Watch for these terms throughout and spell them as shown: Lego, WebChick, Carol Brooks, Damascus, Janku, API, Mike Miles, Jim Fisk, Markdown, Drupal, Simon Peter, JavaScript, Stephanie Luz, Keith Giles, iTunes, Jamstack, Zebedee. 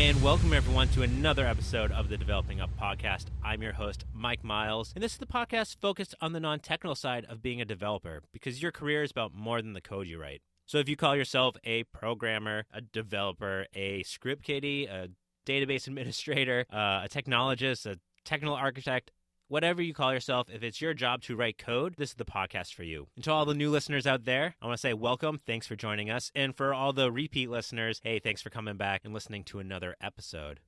And welcome everyone to another episode of the Developing Up podcast. I'm your host, Mike Miles, and this is the podcast focused on the non-technical side of being a developer, because your career is about more than the code you write. So if you call yourself a programmer, a developer, a script kiddie, a database administrator, a technologist, a technical architect, whatever you call yourself, if it's your job to write code, this is the podcast for you. And to all the new listeners out there, I want to say welcome. Thanks for joining us. And for all the repeat listeners, hey, thanks for coming back and listening to another episode.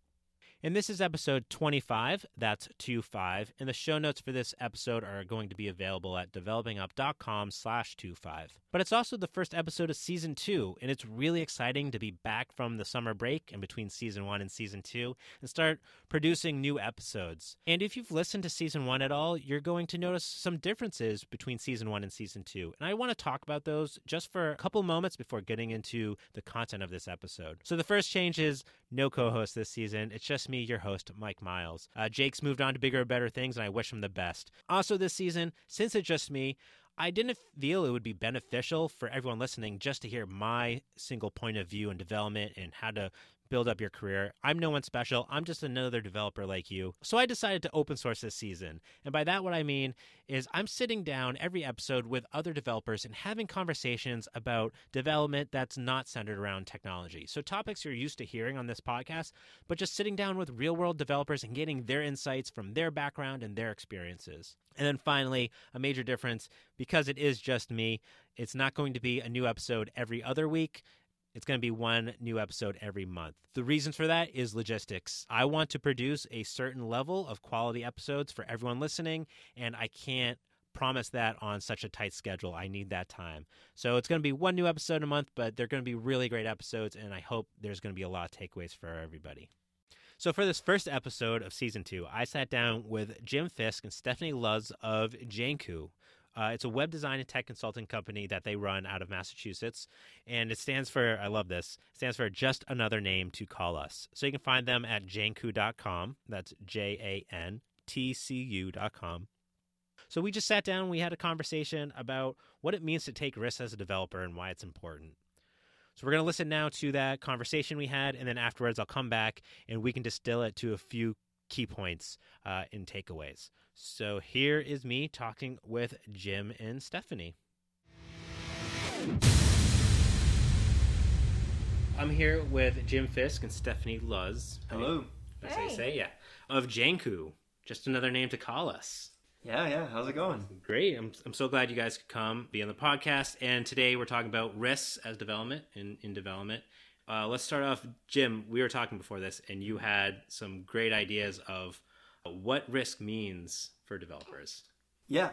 And this is episode 25, that's 25, and the show notes for this episode are going to be available at developingup.com/25. But it's also the first episode of Season 2, and it's really exciting to be back from the summer break and between Season 1 and Season 2 and start producing new episodes. And if you've listened to Season 1 at all, you're going to notice some differences between Season 1 and Season 2, and I want to talk about those just for a couple moments before getting into the content of this episode. So the first change is no co-host this season. It's just me, your host, Mike Miles. Jake's moved on to bigger and better things, and I wish him the best. Also this season, since it's just me, I didn't feel it would be beneficial for everyone listening just to hear my single point of view and development and how to build up your career. I'm no one special. I'm just another developer like you. So I decided to open source this season. And by that, what I mean is I'm sitting down every episode with other developers and having conversations about development that's not centered around technology. So topics you're used to hearing on this podcast, but just sitting down with real world developers and getting their insights from their background and their experiences. And then finally, a major difference, because it is just me, it's not going to be a new episode every other week. It's going to be one new episode every month. The reason for that is logistics. I want to produce a certain level of quality episodes for everyone listening, and I can't promise that on such a tight schedule. I need that time. So it's going to be one new episode a month, but they're going to be really great episodes, and I hope there's going to be a lot of takeaways for everybody. So for this first episode of Season 2, I sat down with Jim Fisk and Stephanie Luz of Janku. It's a web design and tech consulting company that they run out of Massachusetts, and it stands for, I love this, it stands for Just Another Name to Call Us. So you can find them at janku.com. That's JANTCU.com. So we just sat down and we had a conversation about what it means to take risks as a developer and why it's important. So we're going to listen now to that conversation we had, and then afterwards I'll come back and we can distill it to a few key points and takeaways. So here is me talking with Jim and Stephanie. I'm here with Jim Fisk and Stephanie Luz. Hello. As hey. I say, yeah, of Janku, Just Another Name to Call Us. Yeah. How's it going? Great. I'm so glad you guys could come be on the podcast. And today we're talking about risks as development and in development. Let's start off, Jim. We were talking before this, and you had some great ideas of what risk means for developers. Yeah.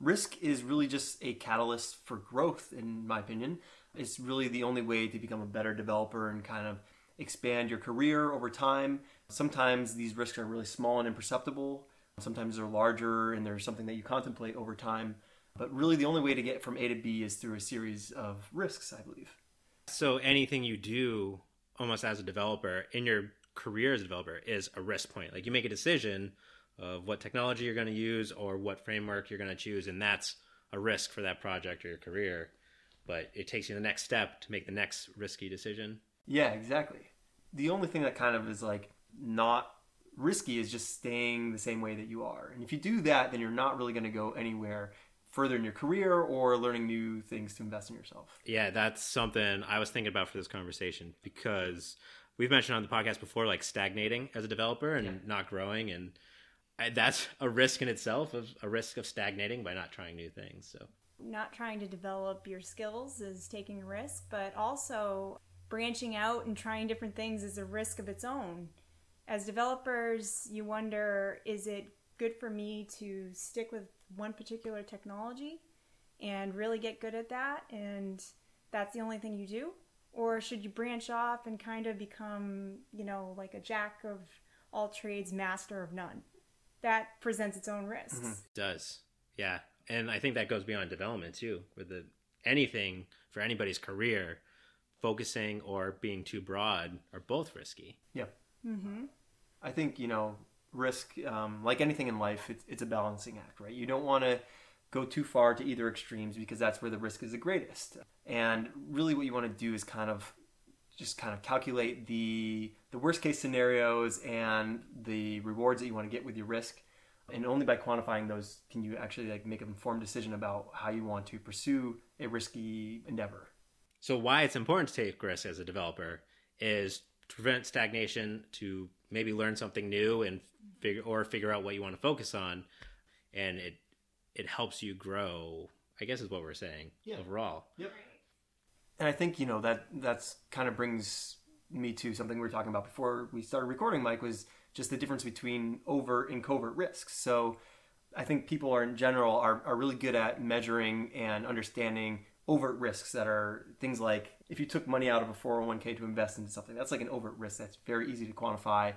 Risk is really just a catalyst for growth, in my opinion. It's really the only way to become a better developer and kind of expand your career over time. Sometimes these risks are really small and imperceptible. Sometimes they're larger and they're something that you contemplate over time. But really the only way to get from A to B is through a series of risks, I believe. So anything you do almost as a developer in your career as a developer is a risk point. Like you make a decision of what technology you're going to use or what framework you're going to choose, and that's a risk for that project or your career. But it takes you to the next step to make the next risky decision. Yeah, exactly. The only thing that kind of is like not risky is just staying the same way that you are. And if you do that, then you're not really going to go anywhere further in your career or learning new things to invest in yourself. Yeah, that's something I was thinking about for this conversation, because we've mentioned on the podcast before, like stagnating as a developer and not growing. And that's a risk in itself, of a risk of stagnating by not trying new things. So not trying to develop your skills is taking a risk, but also branching out and trying different things is a risk of its own. As developers, you wonder, is it good for me to stick with one particular technology and really get good at that, and that's the only thing you do? Or should you branch off and kind of become, you know, like a jack of all trades, master of none? That presents its own risks. Mm-hmm. It does. Yeah. And I think that goes beyond development too, with anything for anybody's career, focusing or being too broad are both risky. Yeah. Mm-hmm. I think, you know, risk, like anything in life, it's a balancing act, right? You don't want to go too far to either extremes, because that's where the risk is the greatest. And really what you want to do is kind of just kind of calculate the worst case scenarios and the rewards that you want to get with your risk. And only by quantifying those can you actually like make an informed decision about how you want to pursue a risky endeavor. So why it's important to take risk as a developer is to prevent stagnation, to maybe learn something new and figure out what you want to focus on. And it helps you grow, I guess is what we're saying, overall. Yep. And I think, you know, that's kind of brings me to something we were talking about before we started recording, Mike, was just the difference between overt and covert risks. So I think people are in general are really good at measuring and understanding overt risks that are things like if you took money out of a 401k to invest into something, that's like an overt risk that's very easy to quantify.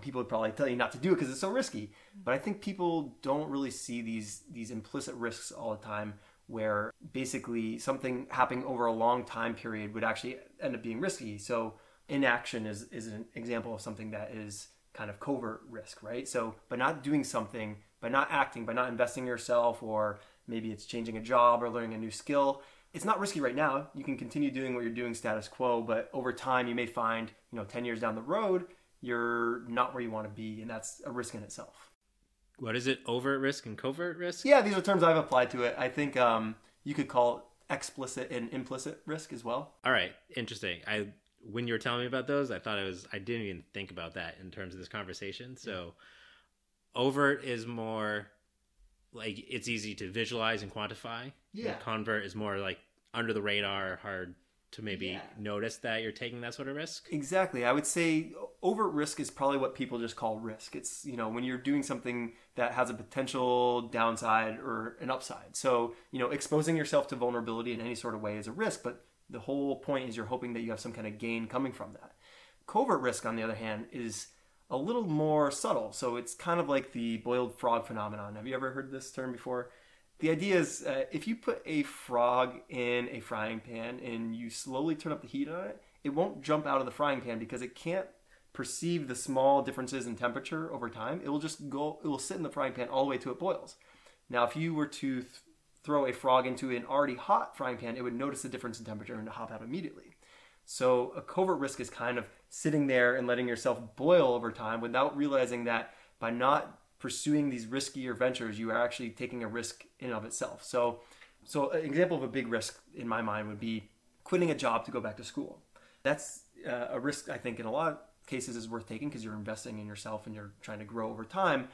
People would probably tell you not to do it because it's so risky. But I think people don't really see these implicit risks all the time, where basically something happening over a long time period would actually end up being risky. So inaction is an example of something that is kind of covert risk, right? So by not doing something, by not acting, by not investing in yourself, or maybe it's changing a job or learning a new skill, it's not risky right now. You can continue doing what you're doing status quo, but over time you may find, 10 years down the road, you're not where you want to be, and that's a risk in itself. What is it? Overt risk and covert risk? Yeah, these are terms I've applied to it. I think you could call it explicit and implicit risk as well. All right, interesting. When you were telling me about those, I didn't even think about that in terms of this conversation. So overt is more like it's easy to visualize and quantify. Yeah. And covert is more like under the radar, hard to maybe notice that you're taking that sort of risk? Exactly. I would say overt risk is probably what people just call risk. It's, when you're doing something that has a potential downside or an upside. So, exposing yourself to vulnerability in any sort of way is a risk, but the whole point is you're hoping that you have some kind of gain coming from that. Covert risk, on the other hand, is a little more subtle. So it's kind of like the boiled frog phenomenon. Have you ever heard this term before? The idea is if you put a frog in a frying pan and you slowly turn up the heat on it, it won't jump out of the frying pan because it can't perceive the small differences in temperature over time. It will just sit in the frying pan all the way till it boils. Now, if you were to throw a frog into an already hot frying pan, it would notice the difference in temperature and hop out immediately. So a covert risk is kind of sitting there and letting yourself boil over time without realizing that by not pursuing these riskier ventures, you are actually taking a risk in and of itself. So an example of a big risk in my mind would be quitting a job to go back to school. That's a risk I think in a lot of cases is worth taking because you're investing in yourself and you're trying to grow over time.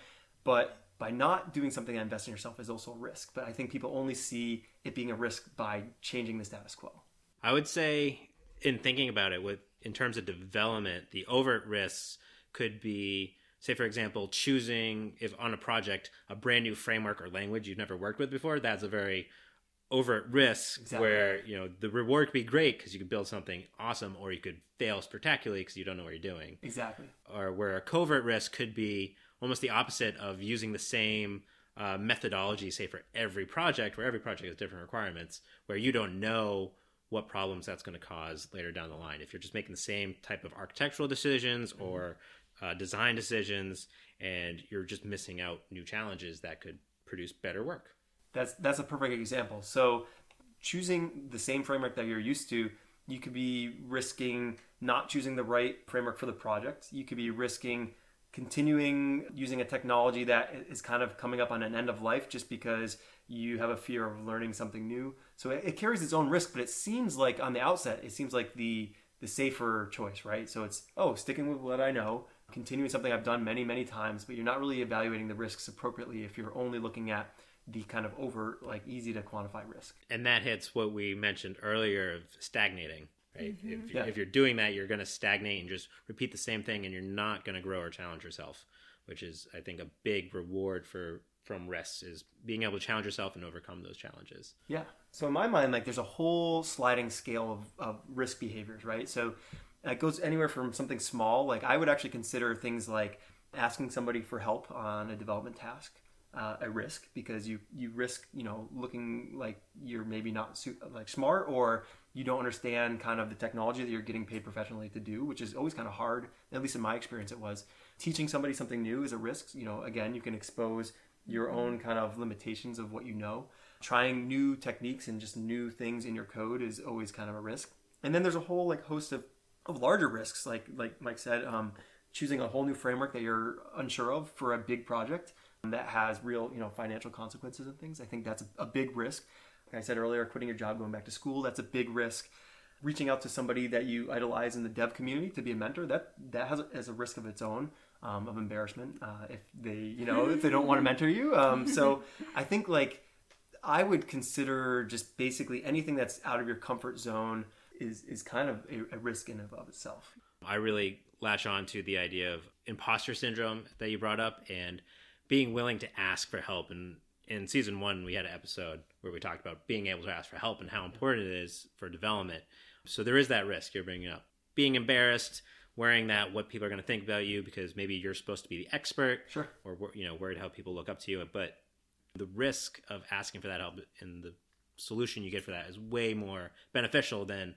But by not doing something that invests in yourself is also a risk. But I think people only see it being a risk by changing the status quo. I would say in thinking about it, in terms of development, the overt risks could be, say, for example, choosing, if on a project, a brand new framework or language you've never worked with before. That's a very overt risk. Exactly. Where, the reward could be great because you could build something awesome, or you could fail spectacularly because you don't know what you're doing. Exactly. Or where a covert risk could be almost the opposite of using the same methodology, say, for every project, where every project has different requirements, where you don't know what problems that's going to cause later down the line. If you're just making the same type of architectural decisions or design decisions, and you're just missing out new challenges that could produce better work. That's a perfect example. So choosing the same framework that you're used to, you could be risking not choosing the right framework for the project. You could be risking continuing using a technology that is kind of coming up on an end of life just because you have a fear of learning something new. So it carries its own risk, but it seems like on the outset, it seems like the safer choice, right? So it's, sticking with what I know, continuing something I've done many, many times, but you're not really evaluating the risks appropriately if you're only looking at the kind of overt, easy to quantify risk. And that hits what we mentioned earlier of stagnating, right? Mm-hmm. If you're doing that, you're going to stagnate and just repeat the same thing, and you're not going to grow or challenge yourself, which is, I think, a big reward from risks is being able to challenge yourself and overcome those challenges. Yeah. So in my mind, there's a whole sliding scale of risk behaviors, right? So it goes anywhere from something small. I would actually consider things like asking somebody for help on a development task a risk, because you risk, looking like you're maybe not smart, or you don't understand kind of the technology that you're getting paid professionally to do, which is always kind of hard. At least in my experience, it was. Teaching somebody something new is a risk. Again, you can expose your own kind of limitations of what you know. Trying new techniques and just new things in your code is always kind of a risk. And then there's a whole host of of larger risks, like Mike said, choosing a whole new framework that you're unsure of for a big project that has real, financial consequences and things. I think that's a big risk. Like I said earlier, quitting your job, going back to school, that's a big risk. Reaching out to somebody that you idolize in the dev community to be a mentor, that has a risk of its own, of embarrassment, if they, if they don't want to mentor you. So I think I would consider just basically anything that's out of your comfort zone is kind of a risk in and of itself. I really lash on to the idea of imposter syndrome that you brought up and being willing to ask for help. And in season one, we had an episode where we talked about being able to ask for help and how important it is for development. So there is that risk you're bringing up. Being embarrassed, worrying that what people are going to think about you because maybe you're supposed to be the expert, sure, or worried how people look up to you. But the risk of asking for that help and the solution you get for that is way more beneficial than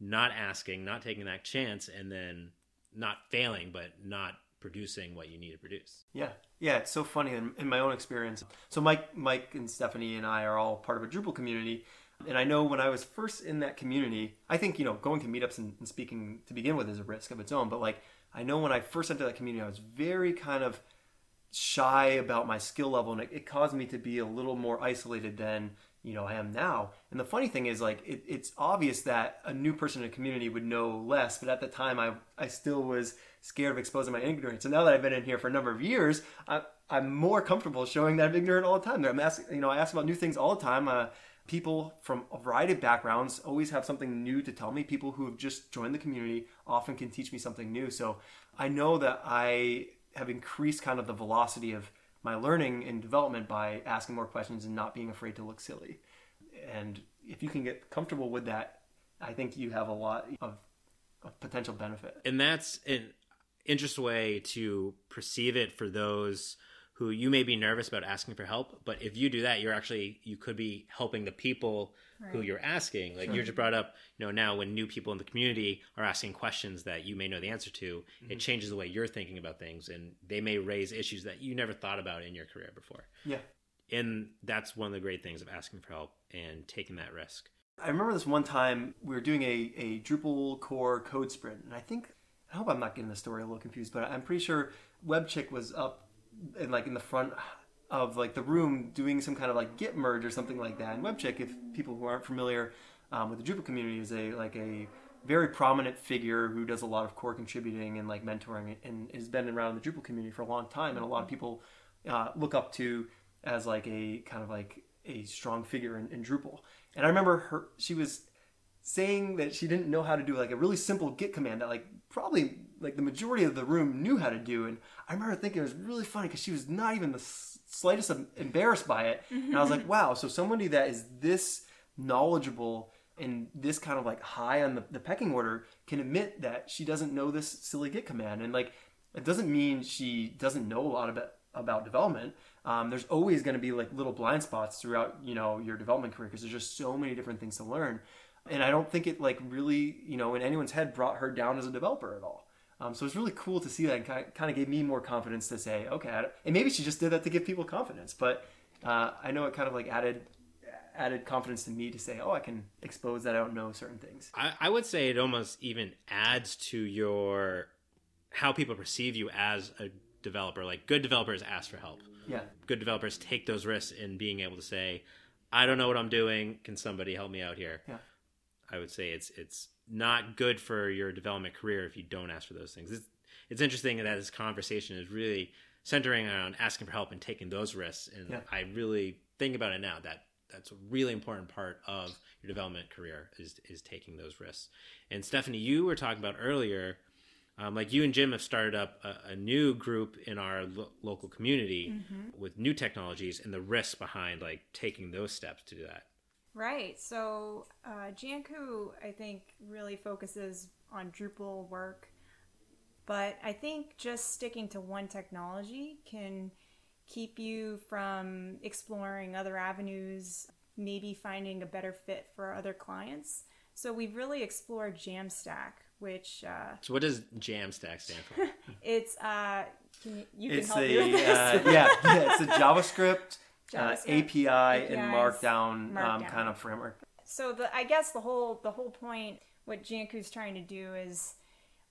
not asking, not taking that chance, and then not failing, but not producing what you need to produce. Yeah, it's so funny in my own experience. So Mike and Stephanie and I are all part of a Drupal community, and I know when I was first in that community, I think going to meetups and speaking to begin with is a risk of its own, but I know when I first entered that community, I was very kind of shy about my skill level, and it caused me to be a little more isolated than I am now. And the funny thing is, it's obvious that a new person in a community would know less, but at the time I still was scared of exposing my ignorance. So now that I've been in here for a number of years, I'm more comfortable showing that I'm ignorant all the time. I ask about new things all the time. People from a variety of backgrounds always have something new to tell me. People who have just joined the community often can teach me something new. So I know that I have increased kind of the velocity of my learning and development by asking more questions and not being afraid to look silly. And if you can get comfortable with that, I think you have a lot of potential benefit. And that's an interesting way to perceive it for those who you may be nervous about asking for help. But if you do that, you could be helping the people who you're asking. Like, sure, you just brought up, now when new people in the community are asking questions that you may know the answer to, mm-hmm, it changes the way you're thinking about things, and they may raise issues that you never thought about in your career before. Yeah. And that's one of the great things of asking for help and taking that risk. I remember this one time we were doing a Drupal core code sprint, and I hope I'm not getting the story a little confused, but I'm pretty sure WebChick was up and in the front of the room doing some kind of git merge or something like that. And WebChick, if people who aren't familiar with the Drupal community, is a very prominent figure who does a lot of core contributing and mentoring, and has been around the Drupal community for a long time, and a lot of people look up to as a kind of a strong figure in Drupal. And I remember she was saying that she didn't know how to do a really simple git command that probably the majority of the room knew how to do. And I remember thinking it was really funny because she was not even the slightest embarrassed by it. And I was wow, so somebody that is this knowledgeable and this kind of high on the pecking order can admit that she doesn't know this silly git command. And it doesn't mean she doesn't know a lot about development. There's always going to be little blind spots throughout, your development career, because there's just so many different things to learn. And I don't think it really, in anyone's head brought her down as a developer at all. So it's really cool to see that, and kind of gave me more confidence to say, okay, and maybe she just did that to give people confidence, but I know it kind of added confidence to me to say, oh, I can expose that I don't know certain things. I would say it almost even adds to how people perceive you as a developer. Good developers ask for help. Yeah. Good developers take those risks in being able to say, I don't know what I'm doing. Can somebody help me out here? Yeah. I would say it's not good for your development career if you don't ask for those things. It's interesting that this conversation is really centering around asking for help and taking those risks. And yeah, I really think about it now that that's a really important part of your development career is taking those risks. And Stephanie, you were talking about earlier, you and Jim have started up a new group in our local community, mm-hmm, with new technologies and the risks behind taking those steps to do that. Right. So Janku, I think, really focuses on Drupal work. But I think just sticking to one technology can keep you from exploring other avenues, maybe finding a better fit for other clients. So we've really explored Jamstack, which... So what does Jamstack stand for? It's... Can you help me with this? Yeah, it's a JavaScript... API and Markdown kind of framework. So I guess the whole point what Janku's trying to do is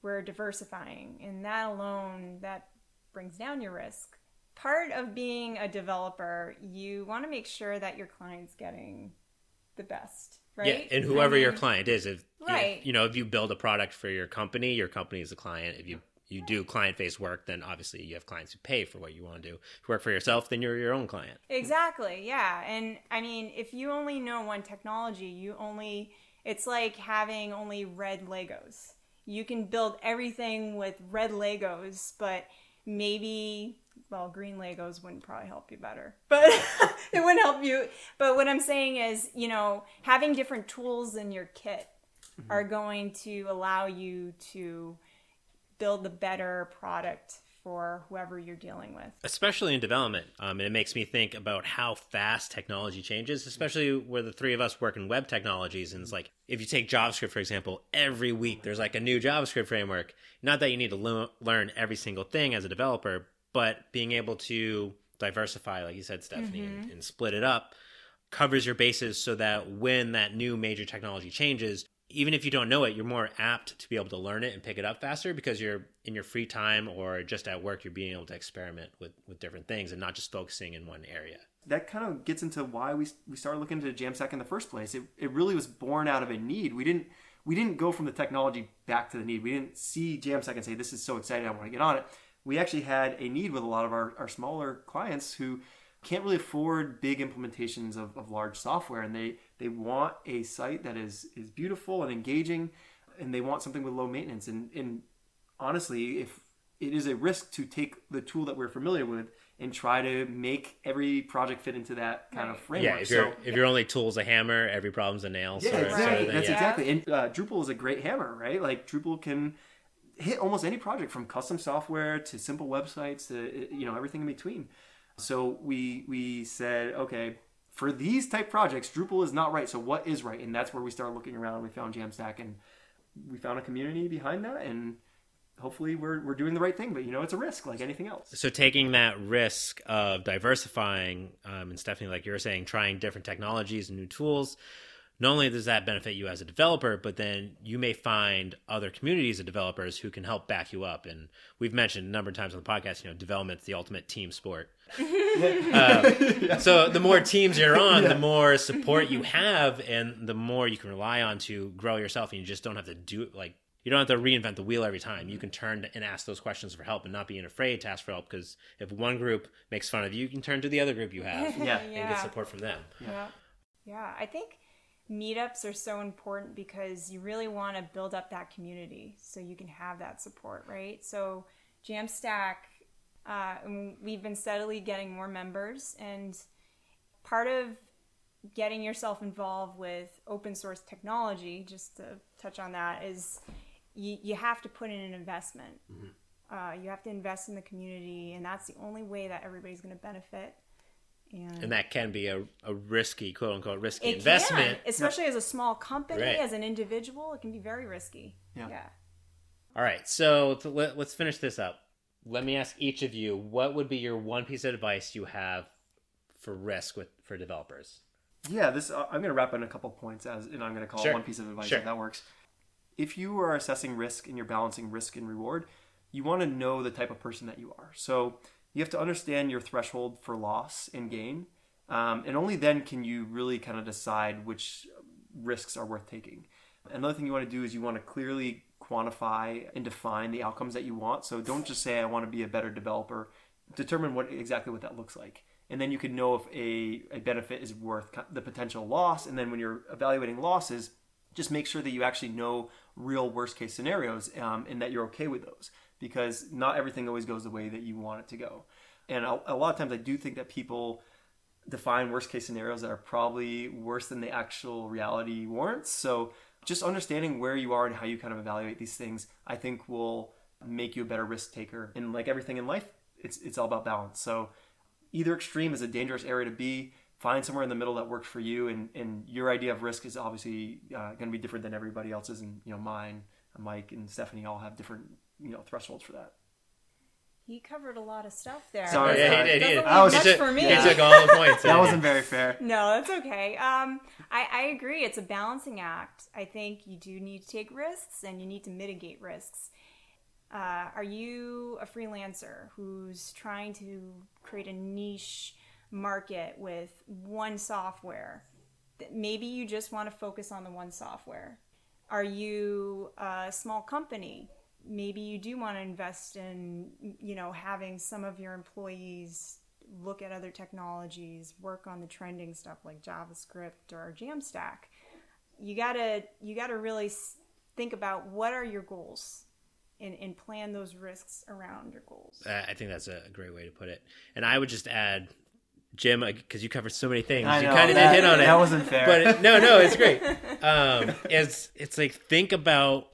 we're diversifying, and that alone, that brings down your risk. Part of being a developer, you want to make sure that your client's getting the best, right? Yeah, and whoever your client is, if you build a product for your company is a client. If you do client-based work, then obviously you have clients who pay for what you want to do. If you work for yourself, then you're your own client. Exactly, yeah. And, I mean, if you only know one technology, it's like having only red Legos. You can build everything with red Legos, but maybe, well, green Legos wouldn't probably help you better. But it wouldn't help you. But what I'm saying is, having different tools in your kit are going to allow you to build the better product for whoever you're dealing with. Especially in development. And it makes me think about how fast technology changes, especially where the three of us work in web technologies. And it's like, if you take JavaScript, for example, every week there's like a new JavaScript framework. Not that you need to learn every single thing as a developer, but being able to diversify, like you said, Stephanie, and split it up covers your bases so that when that new major technology changes, even if you don't know it, you're more apt to be able to learn it and pick it up faster because you're in your free time or just at work, you're being able to experiment with different things and not just focusing in one area. That kind of gets into why we started looking into Jamstack in the first place. It really was born out of a need. We didn't go from the technology back to the need. We didn't see Jamstack and say, this is so exciting, I want to get on it. We actually had a need with a lot of our smaller clients who can't really afford big implementations of large software, and they want a site that is beautiful and engaging, and they want something with low maintenance. And honestly, if it is a risk to take the tool that we're familiar with and try to make every project fit into that kind of framework. Yeah, if your only tool's a hammer, every problem's a nail. Yeah, exactly. That's exactly. And Drupal is a great hammer, right? Like Drupal can hit almost any project, from custom software to simple websites to everything in between. So we said, okay, for these type projects, Drupal is not right. So what is right? And that's where we started looking around. We found Jamstack, and we found a community behind that. And hopefully we're doing the right thing. But, it's a risk like anything else. So taking that risk of diversifying, and Stephanie, like you were saying, trying different technologies and new tools, not only does that benefit you as a developer, but then you may find other communities of developers who can help back you up. And we've mentioned a number of times on the podcast, development's the ultimate team sport. So the more teams you're on, the more support you have, and the more you can rely on to grow yourself. And you just don't have to you don't have to reinvent the wheel every time. You can turn and ask those questions for help and not being afraid to ask for help, because if one group makes fun of you, you can turn to the other group you have and get support from them. Yeah. I think meetups are so important because you really want to build up that community so you can have that support, right? So Jamstack, we've been steadily getting more members, and part of getting yourself involved with open source technology, just to touch on that, is you have to put in an investment. You have to invest in the community, and that's the only way that everybody's going to benefit. And that can be a risky, quote-unquote, risky investment. Especially as a small company, as an individual, it can be very risky. Yeah. All right, so let's finish this up. Let me ask each of you, what would be your one piece of advice you have for risk for developers? Yeah, I'm going to wrap in a couple points, and I'm going to call it one piece of advice if that works. If you are assessing risk and you're balancing risk and reward, you want to know the type of person that you are. So you have to understand your threshold for loss and gain, and only then can you really kind of decide which risks are worth taking. Another thing you want to do is you want to clearly quantify and define the outcomes that you want. So don't just say, I want to be a better developer. Determine exactly what that looks like. And then you can know if a benefit is worth the potential loss. And then when you're evaluating losses, just make sure that you actually know real worst-case scenarios, and that you're okay with those, because not everything always goes the way that you want it to go. And a lot of times I do think that people define worst case scenarios that are probably worse than the actual reality warrants. So just understanding where you are and how you kind of evaluate these things, I think, will make you a better risk taker. And like everything in life, it's all about balance. So either extreme is a dangerous area to be. Find somewhere in the middle that works for you. And your idea of risk is obviously going to be different than everybody else's. And mine, Mike, and Stephanie all have different thresholds for that. He covered a lot of stuff there. Sorry, he took all the points. That wasn't very fair. No, that's okay. I agree. It's a balancing act. I think you do need to take risks and you need to mitigate risks. Are you a freelancer who's trying to create a niche market with one software? Maybe you just want to focus on the one software. Are you a small company? Maybe you do want to invest in, having some of your employees look at other technologies, work on the trending stuff like JavaScript or Jamstack. You gotta really think about what are your goals and plan those risks around your goals. I think that's a great way to put it. And I would just add, Jim, because you covered so many things, you kind of did hit on it. That wasn't fair. But no, it's great. It's like, think about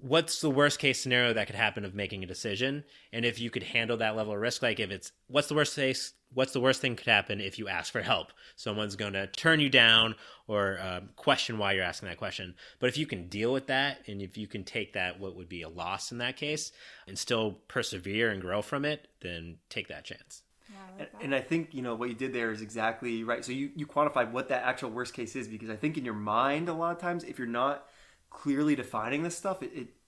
what's the worst case scenario that could happen of making a decision, and if you could handle that level of risk. Like, if it's what's the worst thing could happen if you ask for help? Someone's going to turn you down or question why you're asking that question. But if you can deal with that, and if you can take that, what would be a loss in that case, and still persevere and grow from it, then take that chance. Yeah, I like that. And I think, what you did there is exactly right. So you quantified what that actual worst case is, because I think in your mind, a lot of times, if you're not clearly defining this stuff,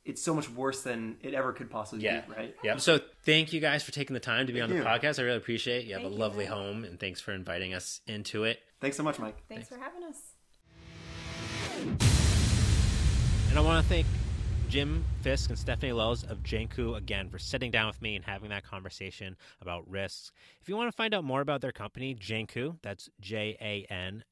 it's so much worse than it ever could possibly be, right? Yeah. So thank you guys for taking the time to be on the podcast. I really appreciate it. You have a lovely home, and thanks for inviting us into it. Thanks so much, Mike. Thanks for having us. And I want to thank Jim Fisk and Stephanie Luz of Janku again for sitting down with me and having that conversation about risks. If you want to find out more about their company, Janku, that's JANTCU,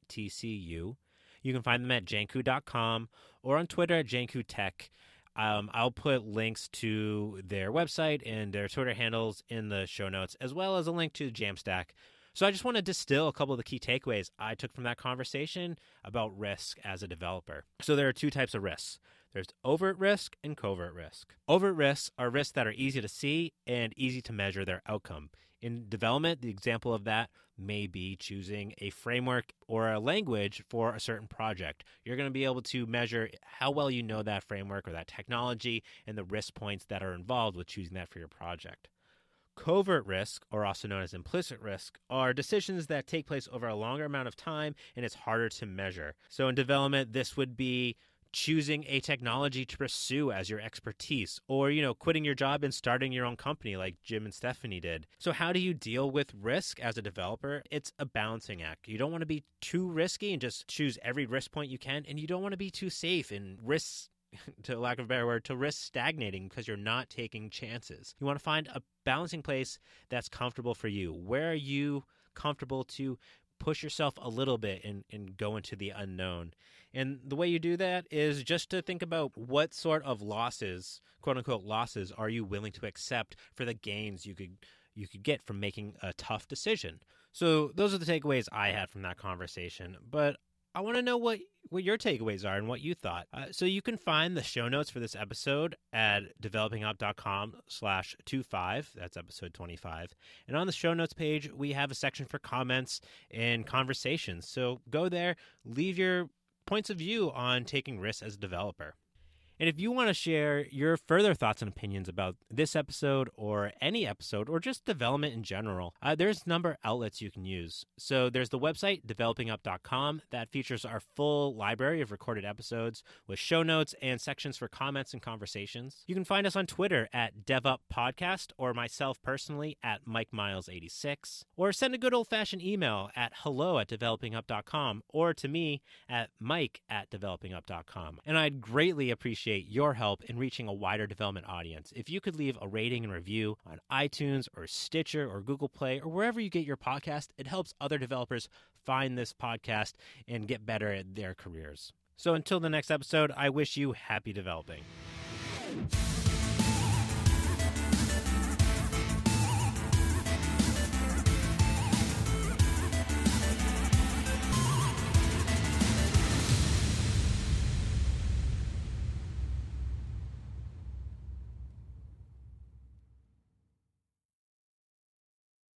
you can find them at janku.com or on Twitter at jankutech. I'll put links to their website and their Twitter handles in the show notes, as well as a link to Jamstack. So I just want to distill a couple of the key takeaways I took from that conversation about risk as a developer. So there are two types of risks. There's overt risk and covert risk. Overt risks are risks that are easy to see and easy to measure their outcome. In development, the example of that may be choosing a framework or a language for a certain project. You're going to be able to measure how well you know that framework or that technology and the risk points that are involved with choosing that for your project. Covert risk, or also known as implicit risk, are decisions that take place over a longer amount of time, and it's harder to measure. So in development, this would be choosing a technology to pursue as your expertise, or, quitting your job and starting your own company like Jim and Stephanie did. So how do you deal with risk as a developer? It's a balancing act. You don't want to be too risky and just choose every risk point you can, and you don't want to be too safe and risk, to lack of a better word, to risk stagnating because you're not taking chances. You want to find a balancing place that's comfortable for you. Where are you comfortable to push yourself a little bit and go into the unknown? And the way you do that is just to think about what sort of losses, quote-unquote losses, are you willing to accept for the gains you could get from making a tough decision. So those are the takeaways I had from that conversation. But I want to know what your takeaways are and what you thought. So you can find the show notes for this episode at developingup.com/25. That's episode 25. And on the show notes page, we have a section for comments and conversations. So go there, leave your points of view on taking risks as a developer. And if you want to share your further thoughts and opinions about this episode or any episode or just development in general, there's a number of outlets you can use. So there's the website, developingup.com, that features our full library of recorded episodes with show notes and sections for comments and conversations. You can find us on Twitter at DevUpPodcast or myself personally at MikeMiles86, or send a good old-fashioned email at hello@developingup.com or to me at mike@developingup.com. And I'd greatly appreciate your help in reaching a wider development audience. If you could leave a rating and review on iTunes or Stitcher or Google Play or wherever you get your podcast, it helps other developers find this podcast and get better at their careers. So until the next episode, I wish you happy developing.